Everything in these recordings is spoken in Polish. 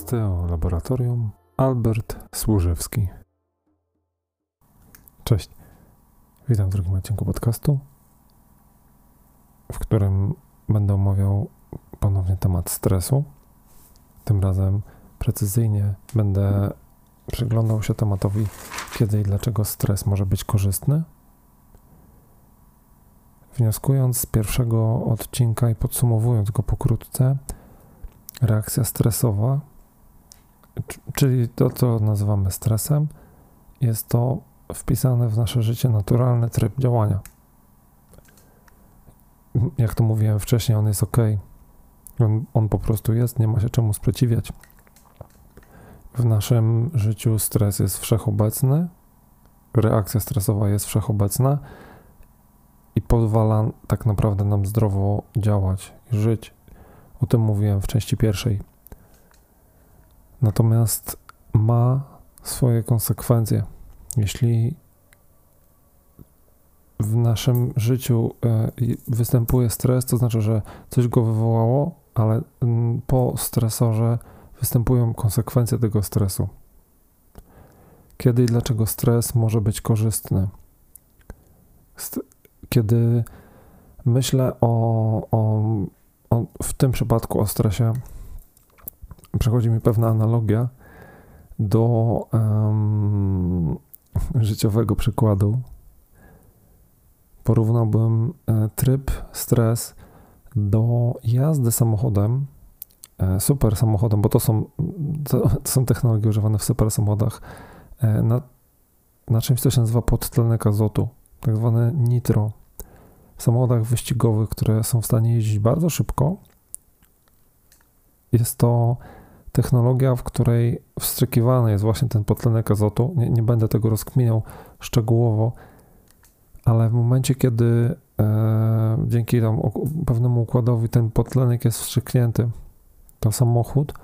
z CEO Laboratorium Albert Służewski. Cześć, witam w drugim odcinku podcastu, w którym będę omawiał ponownie temat stresu. Tym razem precyzyjnie będę przyglądał się tematowi, kiedy i dlaczego stres może być korzystny. Wnioskując z pierwszego odcinka i podsumowując go pokrótce, reakcja stresowa, czyli to, co nazywamy stresem, jest to wpisane w nasze życie naturalny tryb działania. Jak to mówiłem wcześniej, on jest ok. On po prostu jest, nie ma się czemu sprzeciwiać. W naszym życiu stres jest wszechobecny, reakcja stresowa jest wszechobecna i pozwala tak naprawdę nam zdrowo działać i żyć. O tym mówiłem w części pierwszej. Natomiast ma swoje konsekwencje. Jeśli w naszym życiu występuje stres, to znaczy, że coś go wywołało, ale po stresorze występują konsekwencje tego stresu. Kiedy i dlaczego stres może być korzystny? Kiedy myślę w tym przypadku o stresie, przychodzi mi pewna analogia do życiowego przykładu. Porównałbym tryb stres do jazdy samochodem, super samochodem, bo to są technologie używane w super samochodach, na czymś, co się nazywa podtlenek azotu, tak zwane nitro. W samochodach wyścigowych, które są w stanie jeździć bardzo szybko, jest to technologia, w której wstrzykiwany jest właśnie ten podtlenek azotu. Nie będę tego rozkminiał szczegółowo, ale w momencie, kiedy dzięki tam pewnemu układowi ten podtlenek jest wstrzyknięty, to samochód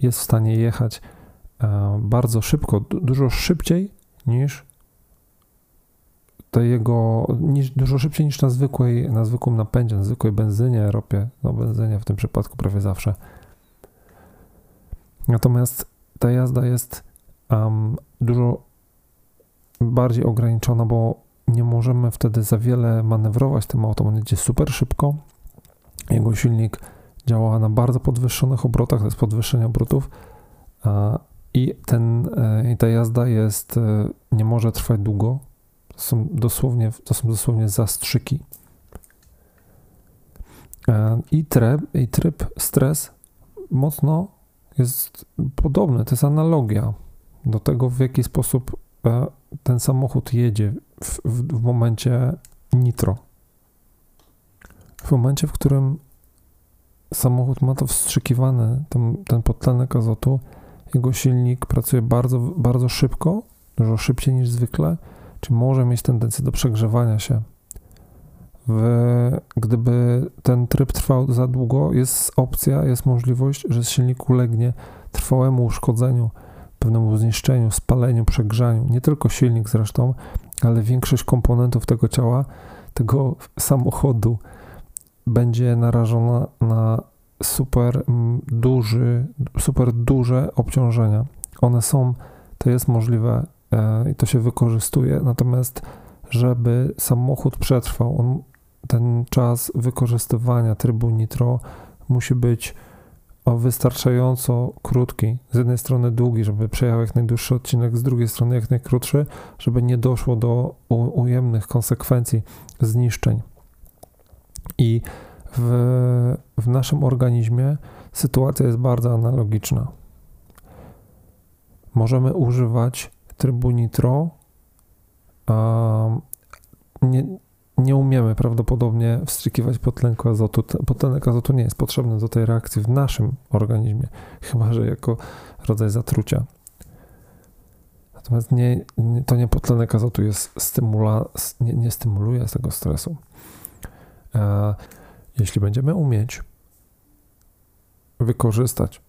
jest w stanie jechać bardzo szybko, dużo szybciej niż na zwykłym napędzie, na zwykłej benzynie, ropie, no benzynie w tym przypadku prawie zawsze. Natomiast ta jazda jest dużo bardziej ograniczona, bo nie możemy wtedy za wiele manewrować tym autem. On jedzie super szybko, jego silnik działa na bardzo podwyższonych obrotach, to jest podwyższenie obrotów i ta jazda nie może trwać długo. To są dosłownie zastrzyki. I tryb stres mocno jest podobny. To jest analogia do tego, w jaki sposób ten samochód jedzie w momencie nitro. W momencie, w którym samochód ma to wstrzykiwane, ten podtlenek azotu, jego silnik pracuje bardzo, bardzo szybko, dużo szybciej niż zwykle, czy może mieć tendencję do przegrzewania się. Gdyby ten tryb trwał za długo, jest opcja, jest możliwość, że silnik ulegnie trwałemu uszkodzeniu, pewnemu zniszczeniu, spaleniu, przegrzaniu. Nie tylko silnik zresztą, ale większość komponentów tego ciała, tego samochodu będzie narażona na super duże obciążenia. One są, to jest możliwe, i to się wykorzystuje, natomiast żeby samochód przetrwał, ten czas wykorzystywania trybu nitro musi być wystarczająco krótki. Z jednej strony długi, żeby przejechał jak najdłuższy odcinek, z drugiej strony jak najkrótszy, żeby nie doszło do ujemnych konsekwencji zniszczeń. I w naszym organizmie sytuacja jest bardzo analogiczna. Możemy używać trybu nitro, nie umiemy prawdopodobnie wstrzykiwać podtlenku azotu. Podtlenek azotu nie jest potrzebny do tej reakcji w naszym organizmie, chyba że jako rodzaj zatrucia. Natomiast to nie podtlenek azotu jest nie stymuluje tego stresu. Jeśli będziemy umieć wykorzystać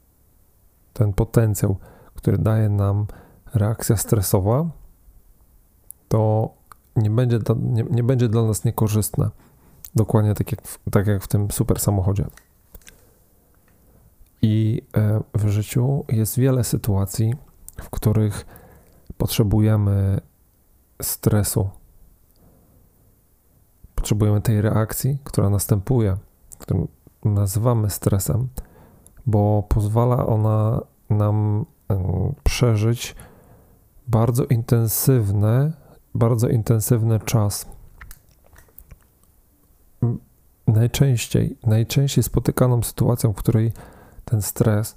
ten potencjał, który daje nam reakcja stresowa, to nie będzie dla nas niekorzystna. Dokładnie tak jak w tym super samochodzie. I w życiu jest wiele sytuacji, w których potrzebujemy stresu. Potrzebujemy tej reakcji, która następuje, którą nazywamy stresem, bo pozwala ona nam przeżyć bardzo intensywny czas. Najczęściej spotykaną sytuacją, w której ten stres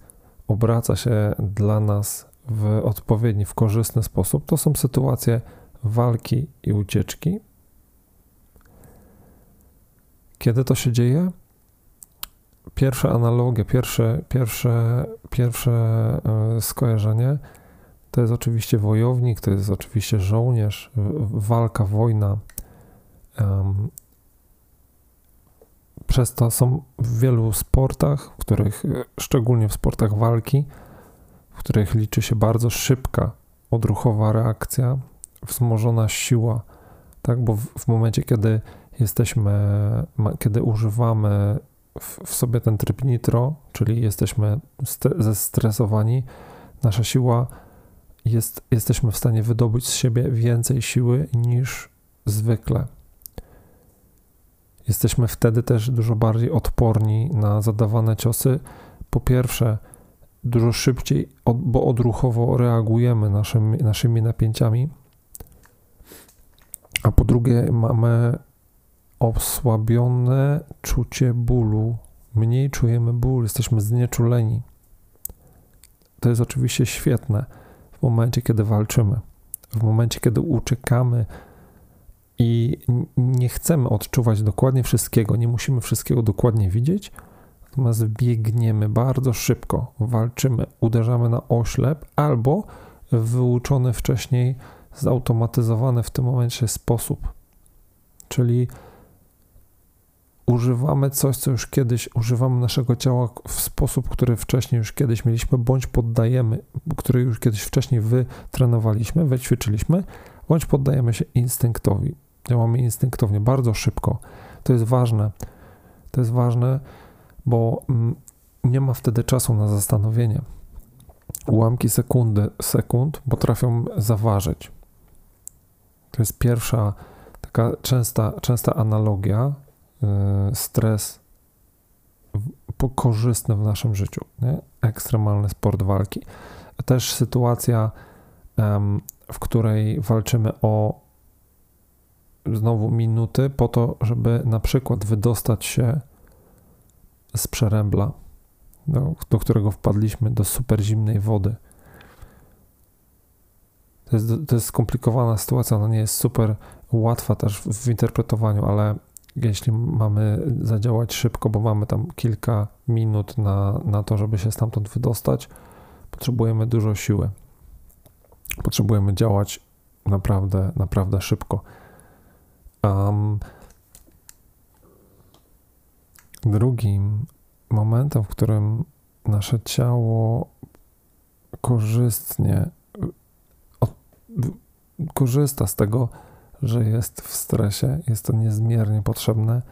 obraca się dla nas w odpowiedni, w korzystny sposób, to są sytuacje walki i ucieczki. Kiedy to się dzieje? Pierwsza analogia, pierwsze skojarzenie to jest oczywiście wojownik, to jest oczywiście żołnierz, walka, wojna. Przez to są w wielu sportach, w których, szczególnie w sportach walki, w których liczy się bardzo szybka odruchowa reakcja, wzmożona siła, tak? Bo w momencie, kiedy kiedy używamy w sobie ten tryb nitro, czyli jesteśmy zestresowani, nasza siła jesteśmy w stanie wydobyć z siebie więcej siły niż zwykle. Jesteśmy wtedy też dużo bardziej odporni na zadawane ciosy. Po pierwsze, dużo szybciej, bo odruchowo reagujemy naszymi napięciami. A po drugie, mamy osłabione czucie bólu. Mniej czujemy ból, jesteśmy znieczuleni. To jest oczywiście świetne w momencie, kiedy walczymy. W momencie, kiedy uciekamy i nie chcemy odczuwać dokładnie wszystkiego, nie musimy wszystkiego dokładnie widzieć, natomiast biegniemy bardzo szybko, walczymy, uderzamy na oślep albo wyuczony wcześniej, zautomatyzowany w tym momencie sposób. Czyli używamy coś, co już kiedyś, używamy naszego ciała w sposób, który wcześniej już kiedyś mieliśmy, bądź poddajemy, który już kiedyś wcześniej wytrenowaliśmy, wyćwiczyliśmy, bądź poddajemy się instynktowi. Działamy instynktownie, bardzo szybko. To jest ważne, bo nie ma wtedy czasu na zastanowienie. Ułamki sekund potrafią zaważyć. To jest pierwsza taka częsta analogia, stres korzystny w naszym życiu, nie? Ekstremalny sport walki. Też sytuacja, w której walczymy o znowu minuty po to, żeby na przykład wydostać się z przerębla, do którego wpadliśmy, do super zimnej wody. To jest skomplikowana sytuacja, ona nie jest super łatwa też w interpretowaniu, ale jeśli mamy zadziałać szybko, bo mamy tam kilka minut na to, żeby się stamtąd wydostać, potrzebujemy dużo siły. Potrzebujemy działać naprawdę szybko. Drugim momentem, w którym nasze ciało korzystnie korzysta z tego, że jest w stresie, jest to niezmiernie potrzebne,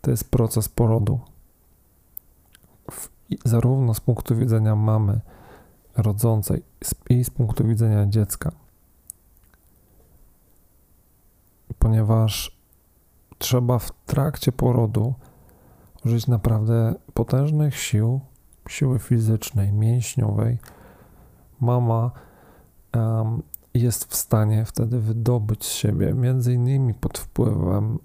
to jest proces porodu. Zarówno z punktu widzenia mamy rodzącej i z punktu widzenia dziecka. Ponieważ trzeba w trakcie porodu użyć naprawdę potężnych sił, siły fizycznej, mięśniowej, mama jest w stanie wtedy wydobyć z siebie, między innymi pod wpływem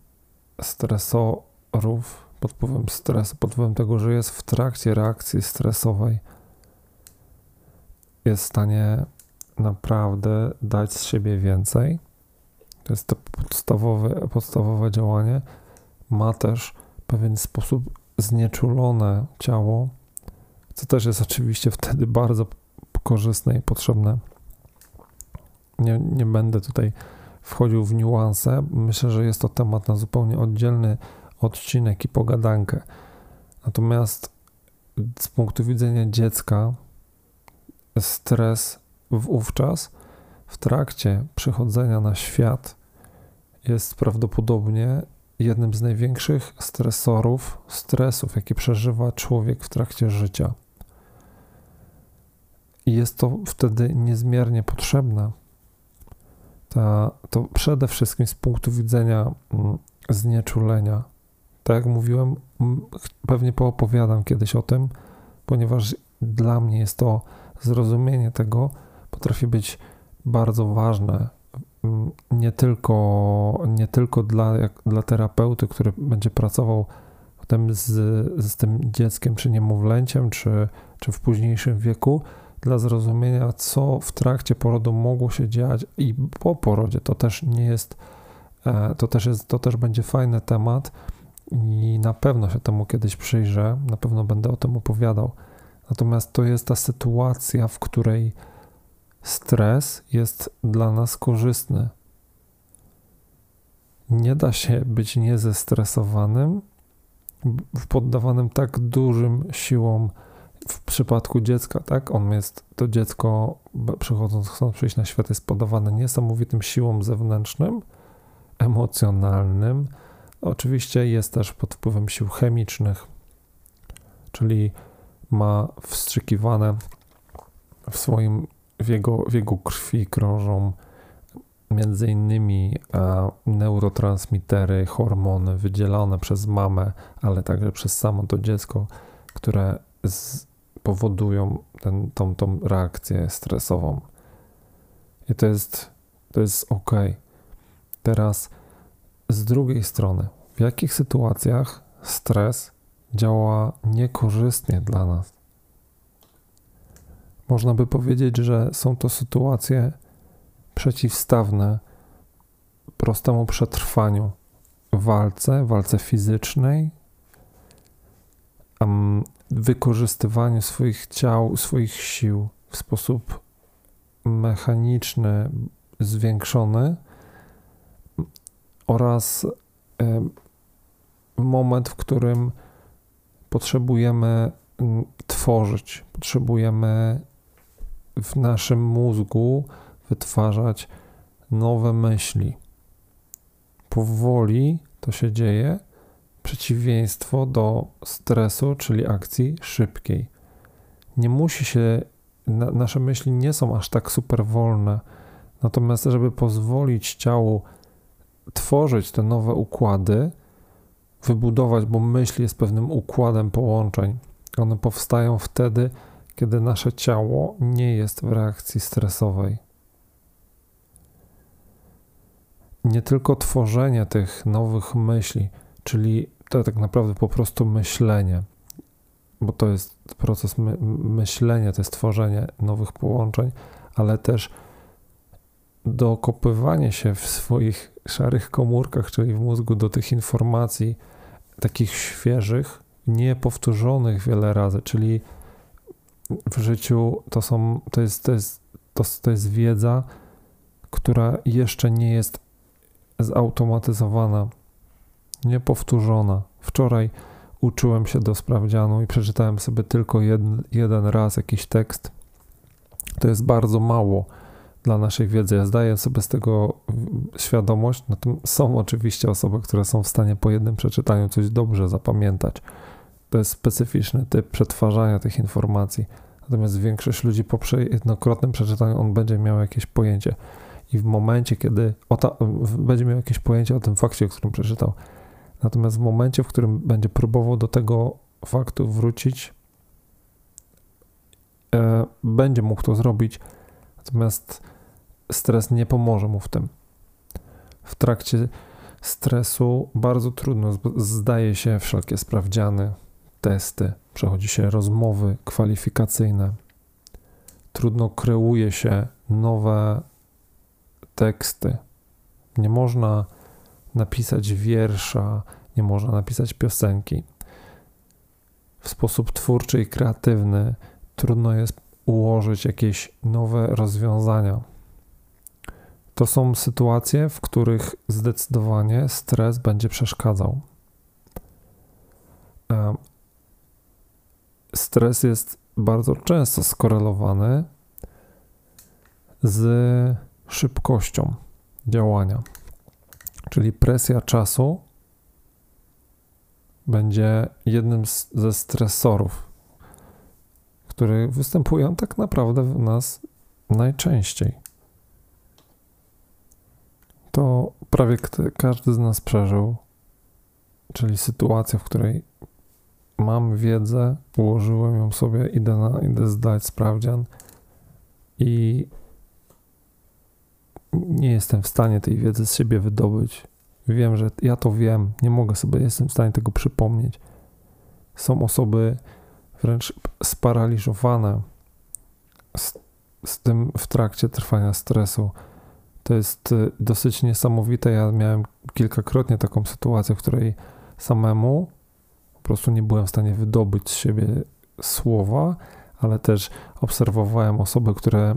tego, że jest w trakcie reakcji stresowej, jest w stanie naprawdę dać z siebie więcej. To jest to podstawowe działanie. Ma też w pewien sposób znieczulone ciało, co też jest oczywiście wtedy bardzo korzystne i potrzebne. Nie będę tutaj wchodził w niuanse. Myślę, że jest to temat na zupełnie oddzielny odcinek i pogadankę. Natomiast z punktu widzenia dziecka stres wówczas w trakcie przychodzenia na świat jest prawdopodobnie jednym z największych stresów, jakie przeżywa człowiek w trakcie życia. I jest to wtedy niezmiernie potrzebne. To przede wszystkim z punktu widzenia znieczulenia. Tak jak mówiłem, pewnie poopowiadam kiedyś o tym, ponieważ dla mnie jest to zrozumienie tego, potrafi być bardzo ważne. Nie tylko dla terapeuty, który będzie pracował potem z tym dzieckiem, czy niemowlęciem, czy w późniejszym wieku, dla zrozumienia, co w trakcie porodu mogło się dziać i po porodzie. To też będzie fajny temat i na pewno się temu kiedyś przyjrzę, na pewno będę o tym opowiadał. Natomiast to jest ta sytuacja, w której stres jest dla nas korzystny. Nie da się być niezestresowanym, poddawanym tak dużym siłom w przypadku dziecka, tak? To dziecko, chcąc przyjść na świat, jest poddawane niesamowitym siłom zewnętrznym, emocjonalnym. Oczywiście jest też pod wpływem sił chemicznych, czyli ma wstrzykiwane w jego krwi krążą m.in. neurotransmitery, hormony wydzielane przez mamę, ale także przez samo to dziecko, które powodują tą reakcję stresową. I to jest ok. Teraz z drugiej strony, w jakich sytuacjach stres działa niekorzystnie dla nas? Można by powiedzieć, że są to sytuacje przeciwstawne prostemu przetrwaniu, walce fizycznej, wykorzystywaniu swoich ciał, swoich sił w sposób mechaniczny, zwiększony oraz moment, w którym potrzebujemy tworzyć, potrzebujemy w naszym mózgu wytwarzać nowe myśli. Powoli to się dzieje, przeciwieństwo do stresu, czyli akcji szybkiej. Nie musi się, nasze myśli nie są aż tak super wolne, natomiast żeby pozwolić ciału tworzyć te nowe układy, wybudować, bo myśl jest pewnym układem połączeń. One powstają wtedy, kiedy nasze ciało nie jest w reakcji stresowej. Nie tylko tworzenie tych nowych myśli, czyli to tak naprawdę po prostu myślenie, bo to jest proces myślenia, to jest tworzenie nowych połączeń, ale też dokopywanie się w swoich szarych komórkach, czyli w mózgu, do tych informacji takich świeżych, niepowtórzonych wiele razy, czyli w życiu to jest wiedza, która jeszcze nie jest zautomatyzowana, niepowtórzona. Wczoraj uczyłem się do sprawdzianu i przeczytałem sobie tylko jeden raz jakiś tekst. To jest bardzo mało dla naszej wiedzy. Ja zdaję sobie z tego świadomość. No to są oczywiście osoby, które są w stanie po jednym przeczytaniu coś dobrze zapamiętać. To jest specyficzny typ przetwarzania tych informacji. Natomiast większość ludzi po jednokrotnym przeczytaniu on będzie miał jakieś pojęcie. I w momencie, kiedy będzie miał jakieś pojęcie o tym fakcie, o którym przeczytał. Natomiast w momencie, w którym będzie próbował do tego faktu wrócić, będzie mógł to zrobić. Natomiast stres nie pomoże mu w tym. W trakcie stresu bardzo trudno zdaje się wszelkie sprawdziany, testy, przechodzi się rozmowy kwalifikacyjne. Trudno kreuje się nowe teksty. Nie można napisać wiersza, nie można napisać piosenki. W sposób twórczy i kreatywny trudno jest ułożyć jakieś nowe rozwiązania. To są sytuacje, w których zdecydowanie stres będzie przeszkadzał. Stres jest bardzo często skorelowany z szybkością działania, czyli presja czasu będzie jednym ze stresorów, które występują tak naprawdę w nas najczęściej. To prawie każdy z nas przeżył, czyli sytuacja, w której mam wiedzę, ułożyłem ją sobie, idę zdać sprawdzian i nie jestem w stanie tej wiedzy z siebie wydobyć. Wiem, że ja to wiem, nie mogę sobie, jestem w stanie tego przypomnieć. Są osoby wręcz sparaliżowane z tym w trakcie trwania stresu. To jest dosyć niesamowite. Ja miałem kilkakrotnie taką sytuację, w której samemu po prostu nie byłem w stanie wydobyć z siebie słowa, ale też obserwowałem osoby, które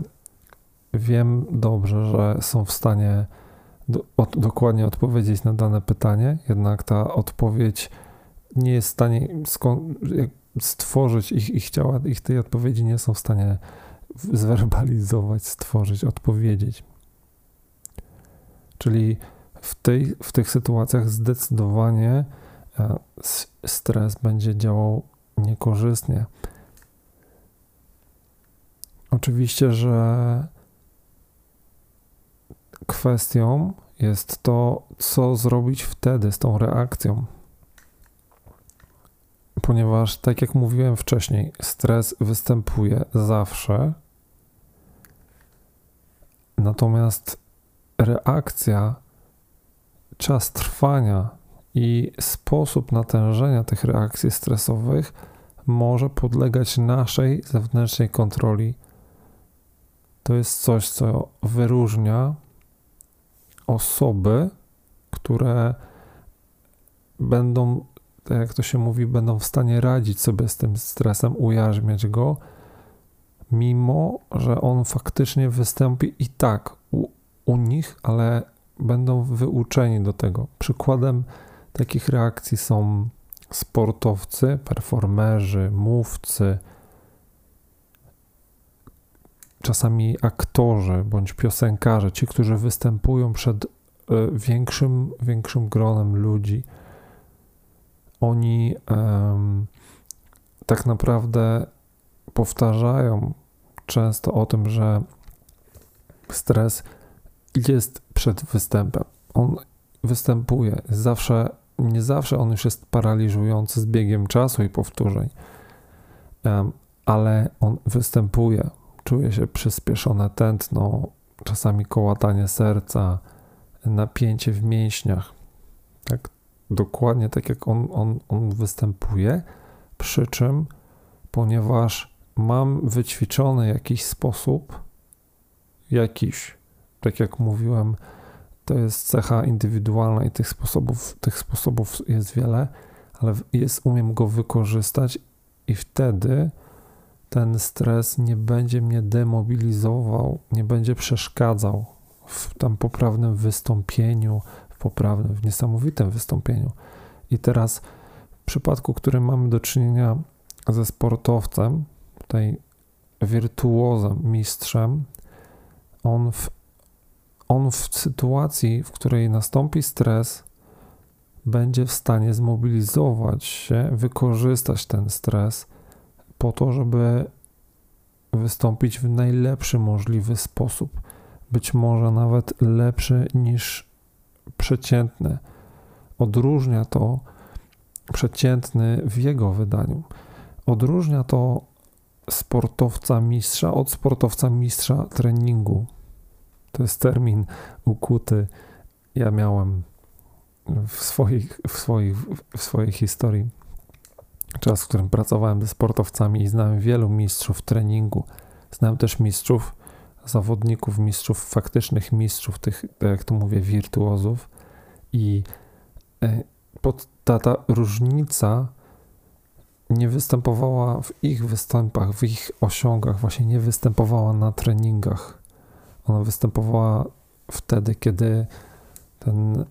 wiem dobrze, że są w stanie dokładnie odpowiedzieć na dane pytanie, jednak ta odpowiedź nie jest w stanie stworzyć ich ciała, ich tej odpowiedzi nie są w stanie zwerbalizować, stworzyć, odpowiedzieć. Czyli w tych sytuacjach zdecydowanie stres będzie działał niekorzystnie. Oczywiście, że kwestią jest to, co zrobić wtedy z tą reakcją. Ponieważ, tak jak mówiłem wcześniej, stres występuje zawsze, natomiast reakcja, czas trwania i sposób natężenia tych reakcji stresowych może podlegać naszej zewnętrznej kontroli. To jest coś, co wyróżnia osoby, które będą, tak jak to się mówi, będą w stanie radzić sobie z tym stresem, ujarzmiać go, mimo że on faktycznie wystąpi i tak u nich, ale będą wyuczeni do tego. Przykładem takich reakcji są sportowcy, performerzy, mówcy, czasami aktorzy bądź piosenkarze, ci, którzy występują przed większym gronem ludzi. Oni tak naprawdę powtarzają często o tym, że stres jest przed występem. On występuje. Nie zawsze on już jest paraliżujący z biegiem czasu i powtórzeń, ale on występuje. Czuje się przyspieszone tętno, czasami kołatanie serca, napięcie w mięśniach. Tak, dokładnie tak jak on występuje, przy czym, ponieważ mam wyćwiczony jakiś sposób, tak jak mówiłem, to jest cecha indywidualna i tych sposobów jest wiele, ale umiem go wykorzystać i wtedy ten stres nie będzie mnie demobilizował, nie będzie przeszkadzał w tam poprawnym wystąpieniu, w niesamowitym wystąpieniu. I teraz w przypadku, w którym mamy do czynienia ze sportowcem, tutaj wirtuozem, mistrzem, on w sytuacji, w której nastąpi stres, będzie w stanie zmobilizować się, wykorzystać ten stres po to, żeby wystąpić w najlepszy możliwy sposób. Być może nawet lepszy niż przeciętny. Odróżnia to przeciętny w jego wydaniu. Odróżnia to sportowca mistrza od sportowca mistrza treningu. To jest termin ukuty. Ja miałem w swojej historii czas, w którym pracowałem ze sportowcami i znałem wielu mistrzów treningu. Znałem też mistrzów zawodników, mistrzów faktycznych, mistrzów tych, jak to mówię, wirtuozów. I ta różnica nie występowała w ich występach, w ich osiągach, właśnie nie występowała na treningach. Ona występowała wtedy, kiedy ten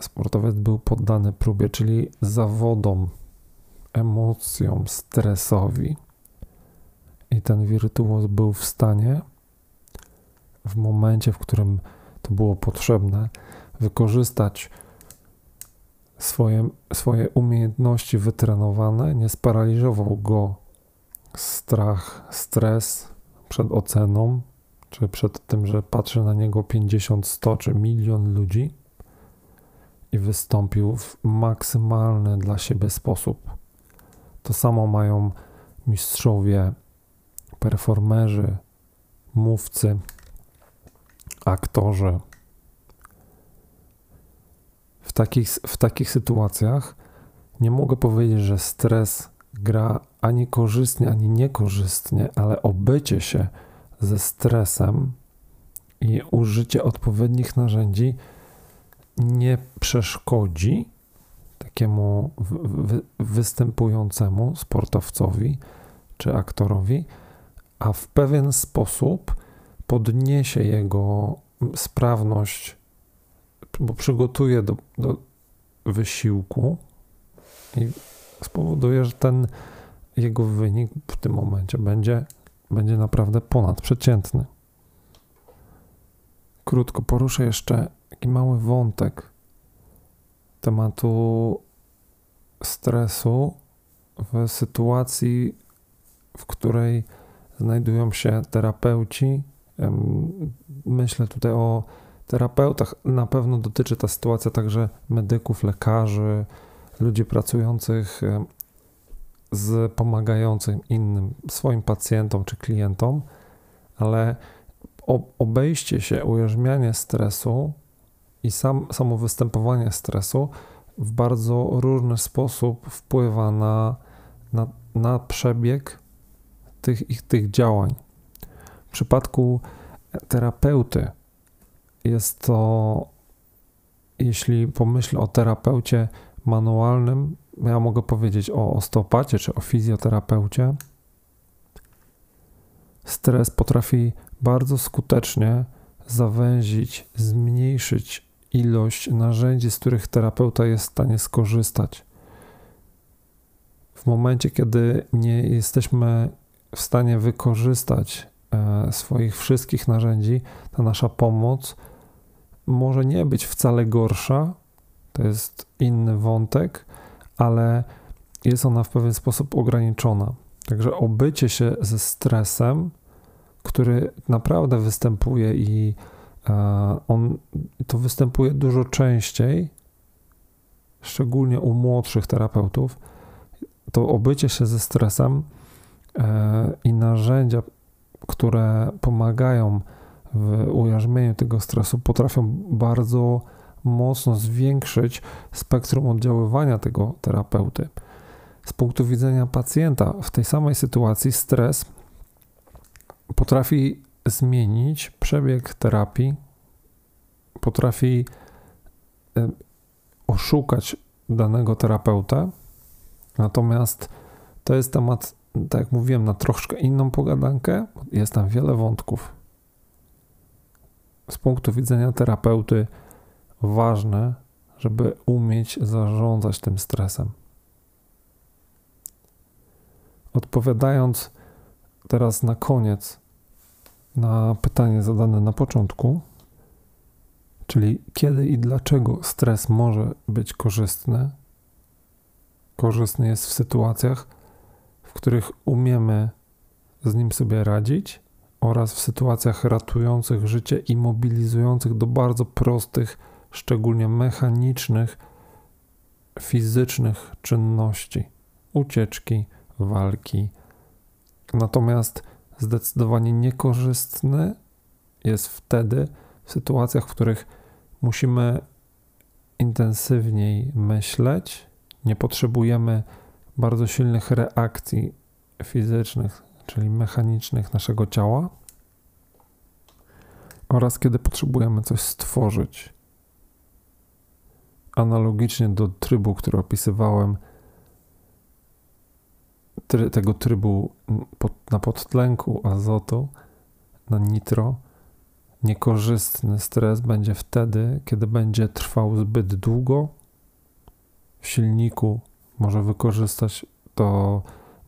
sportowiec był poddany próbie, czyli zawodom, emocjom, stresowi. I ten wirtuoz był w stanie w momencie, w którym to było potrzebne, wykorzystać swoje umiejętności wytrenowane, nie sparaliżował go strach, stres przed oceną, czy przed tym, że patrzy na niego 50, 100 czy milion ludzi i wystąpił w maksymalny dla siebie sposób. To samo mają mistrzowie, performerzy, mówcy, aktorzy. W takich sytuacjach nie mogę powiedzieć, że stres gra ani korzystnie, ani niekorzystnie, ale obycie się ze stresem i użycie odpowiednich narzędzi nie przeszkodzi takiemu występującemu sportowcowi czy aktorowi, a w pewien sposób podniesie jego sprawność, bo przygotuje do wysiłku i spowoduje, że ten jego wynik w tym momencie będzie naprawdę ponadprzeciętny. Krótko poruszę jeszcze taki mały wątek tematu stresu w sytuacji, w której znajdują się terapeuci. Myślę tutaj o terapeutach. Na pewno dotyczy ta sytuacja także medyków, lekarzy, ludzi pracujących z pomagającym innym, swoim pacjentom czy klientom, ale obejście się, ujarzmianie stresu i samo występowanie stresu w bardzo różny sposób wpływa na przebieg tych działań. W przypadku terapeuty jest to, jeśli pomyślę o terapeucie manualnym, ja mogę powiedzieć o osteopacie czy o fizjoterapeucie. Stres potrafi bardzo skutecznie zawęzić, zmniejszyć ilość narzędzi, z których terapeuta jest w stanie skorzystać. W momencie, kiedy nie jesteśmy w stanie wykorzystać swoich wszystkich narzędzi, ta nasza pomoc może nie być wcale gorsza, to jest inny wątek, ale jest ona w pewien sposób ograniczona. Także obycie się ze stresem, który naprawdę występuje i on to występuje dużo częściej, szczególnie u młodszych terapeutów, to obycie się ze stresem i narzędzia, które pomagają w ujarzmieniu tego stresu, potrafią bardzo mocno zwiększyć spektrum oddziaływania tego terapeuty. Z punktu widzenia pacjenta w tej samej sytuacji stres potrafi zmienić przebieg terapii, potrafi oszukać danego terapeutę, natomiast to jest temat, tak jak mówiłem, na troszkę inną pogadankę, jest tam wiele wątków. Z punktu widzenia terapeuty ważne, żeby umieć zarządzać tym stresem. Odpowiadając teraz na koniec na pytanie zadane na początku, czyli kiedy i dlaczego stres może być korzystny? Korzystny jest w sytuacjach, w których umiemy z nim sobie radzić, oraz w sytuacjach ratujących życie i mobilizujących do bardzo prostych, szczególnie mechanicznych, fizycznych czynności, ucieczki, walki. Natomiast zdecydowanie niekorzystny jest wtedy w sytuacjach, w których musimy intensywniej myśleć, nie potrzebujemy bardzo silnych reakcji fizycznych, czyli mechanicznych naszego ciała, oraz kiedy potrzebujemy coś stworzyć. Analogicznie do trybu, który opisywałem, tego trybu na podtlenku azotu, na nitro, niekorzystny stres będzie wtedy, kiedy będzie trwał zbyt długo. W silniku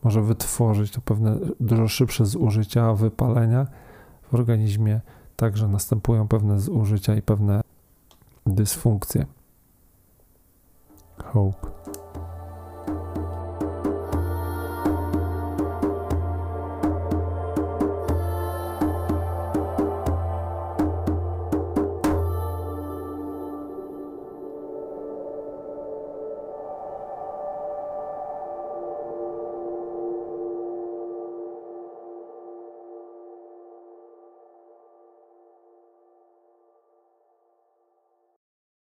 może wytworzyć to pewne dużo szybsze zużycia, wypalenia. W organizmie także następują pewne zużycia i pewne dysfunkcje. Hope.